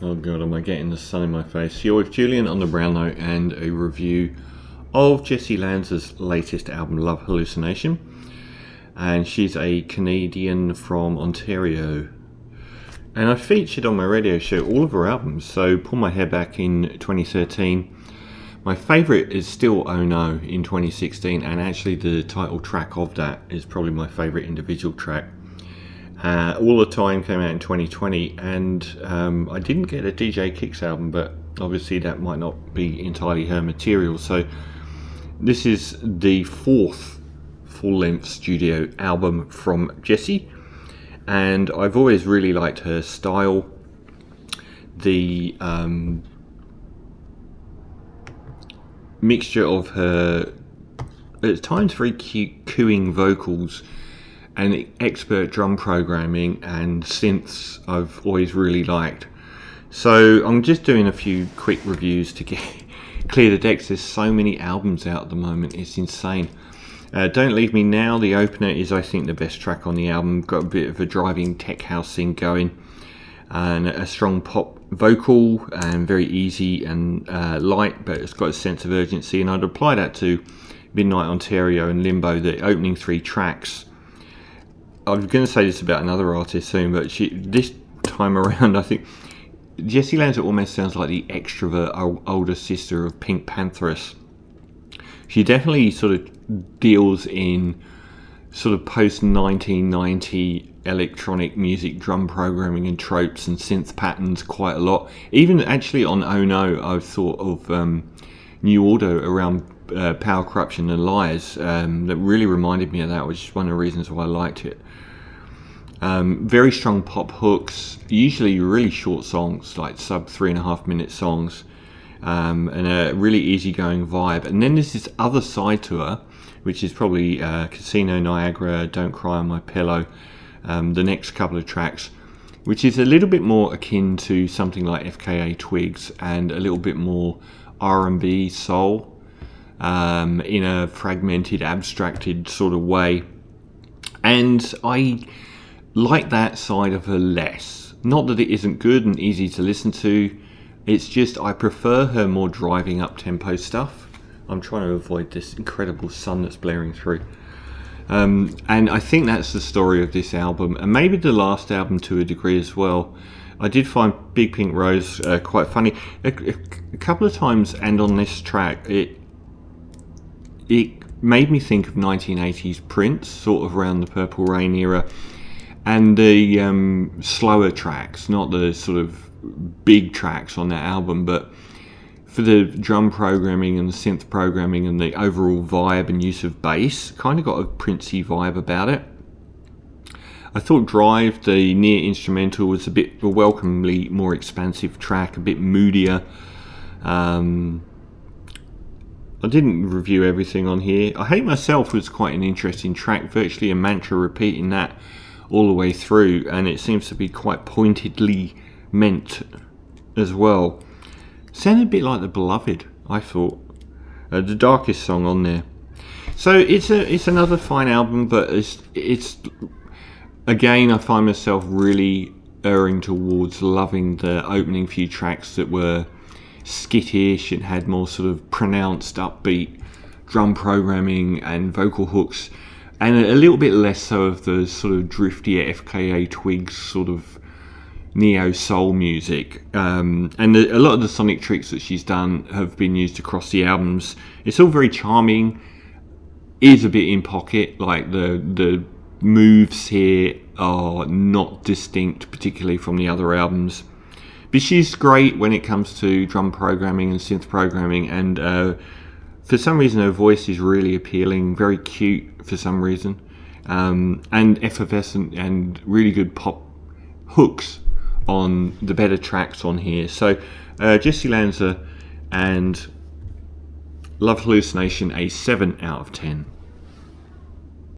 Oh god, am I getting the sun in my face? You're with Julian on the brown note and a review of Jessy Lanza's latest album, Love Hallucination. And she's a Canadian from Ontario. And I featured on my radio show all of her albums. So Pull My Hair Back in 2013. My favourite is still Oh No in 2016. And actually the title track of that is probably my favourite individual track. All the Time came out in 2020, and I didn't get a DJ Kicks album, but obviously that might not be entirely her material. So this is the fourth full-length studio album from Jessy, and I've always really liked her style. The mixture of her, at times very cute cooing vocals, and expert drum programming and synths I've always really liked. So I'm just doing a few quick reviews to clear the decks. There's so many albums out at the moment, it's insane. Don't Leave Me Now, the opener, is I think the best track on the album. Got a bit of a driving tech house thing going and a strong pop vocal and very easy and light, but it's got a sense of urgency, and I'd apply that to Midnight Ontario and Limbo, the opening three tracks. I'm going to say this about another artist soon, but this time around, I think Jessy Lanza almost sounds like the extrovert older sister of Pink Pantheress. She definitely sort of deals in sort of post-1990 electronic music, drum programming and tropes and synth patterns quite a lot. Even actually on Oh No, I've thought of New Order around Power, Corruption and Lies. That really reminded me of that, which is one of the reasons why I liked it. Very strong pop hooks, usually really short songs, like sub 3.5 minute songs, and a really easygoing vibe. And then there's this other side to her, which is probably Casino Niagara, Don't Cry On My Pillow, the next couple of tracks, which is a little bit more akin to something like FKA Twigs and a little bit more R&B soul. In a fragmented, abstracted sort of way, and I like that side of her less. Not that it isn't good and easy to listen to, it's just I prefer her more driving up tempo stuff. I'm trying to avoid this incredible sun that's blaring through, and I think that's the story of this album, and maybe the last album to a degree as well. I did find Big Pink Rose quite funny a couple of times, and on this track it made me think of 1980s Prince, sort of around the Purple Rain era, and the slower tracks, not the sort of big tracks on that album, but for the drum programming and the synth programming and the overall vibe and use of bass, kind of got a Princey vibe about it. I thought Drive, the near instrumental, was a bit welcomingly more expansive track, a bit moodier. I didn't review everything on here. I Hate Myself was quite an interesting track, virtually a mantra repeating that all the way through, and it seems to be quite pointedly meant as well. Sounded a bit like The Beloved, I thought. The darkest song on there. So it's another fine album, but it's again, I find myself really erring towards loving the opening few tracks that were skittish and had more sort of pronounced upbeat drum programming and vocal hooks, and a little bit less so of the sort of driftier FKA Twigs sort of neo soul music, and a lot of the sonic tricks that she's done have been used across the albums. It's all very charming, is a bit in pocket, like the moves here are not distinct particularly from the other albums. But she's great when it comes to drum programming and synth programming, and for some reason her voice is really appealing, very cute for some reason, and effervescent, and really good pop hooks on the better tracks on here. So Jessy Lanza and Love Hallucination, a 7 out of 10.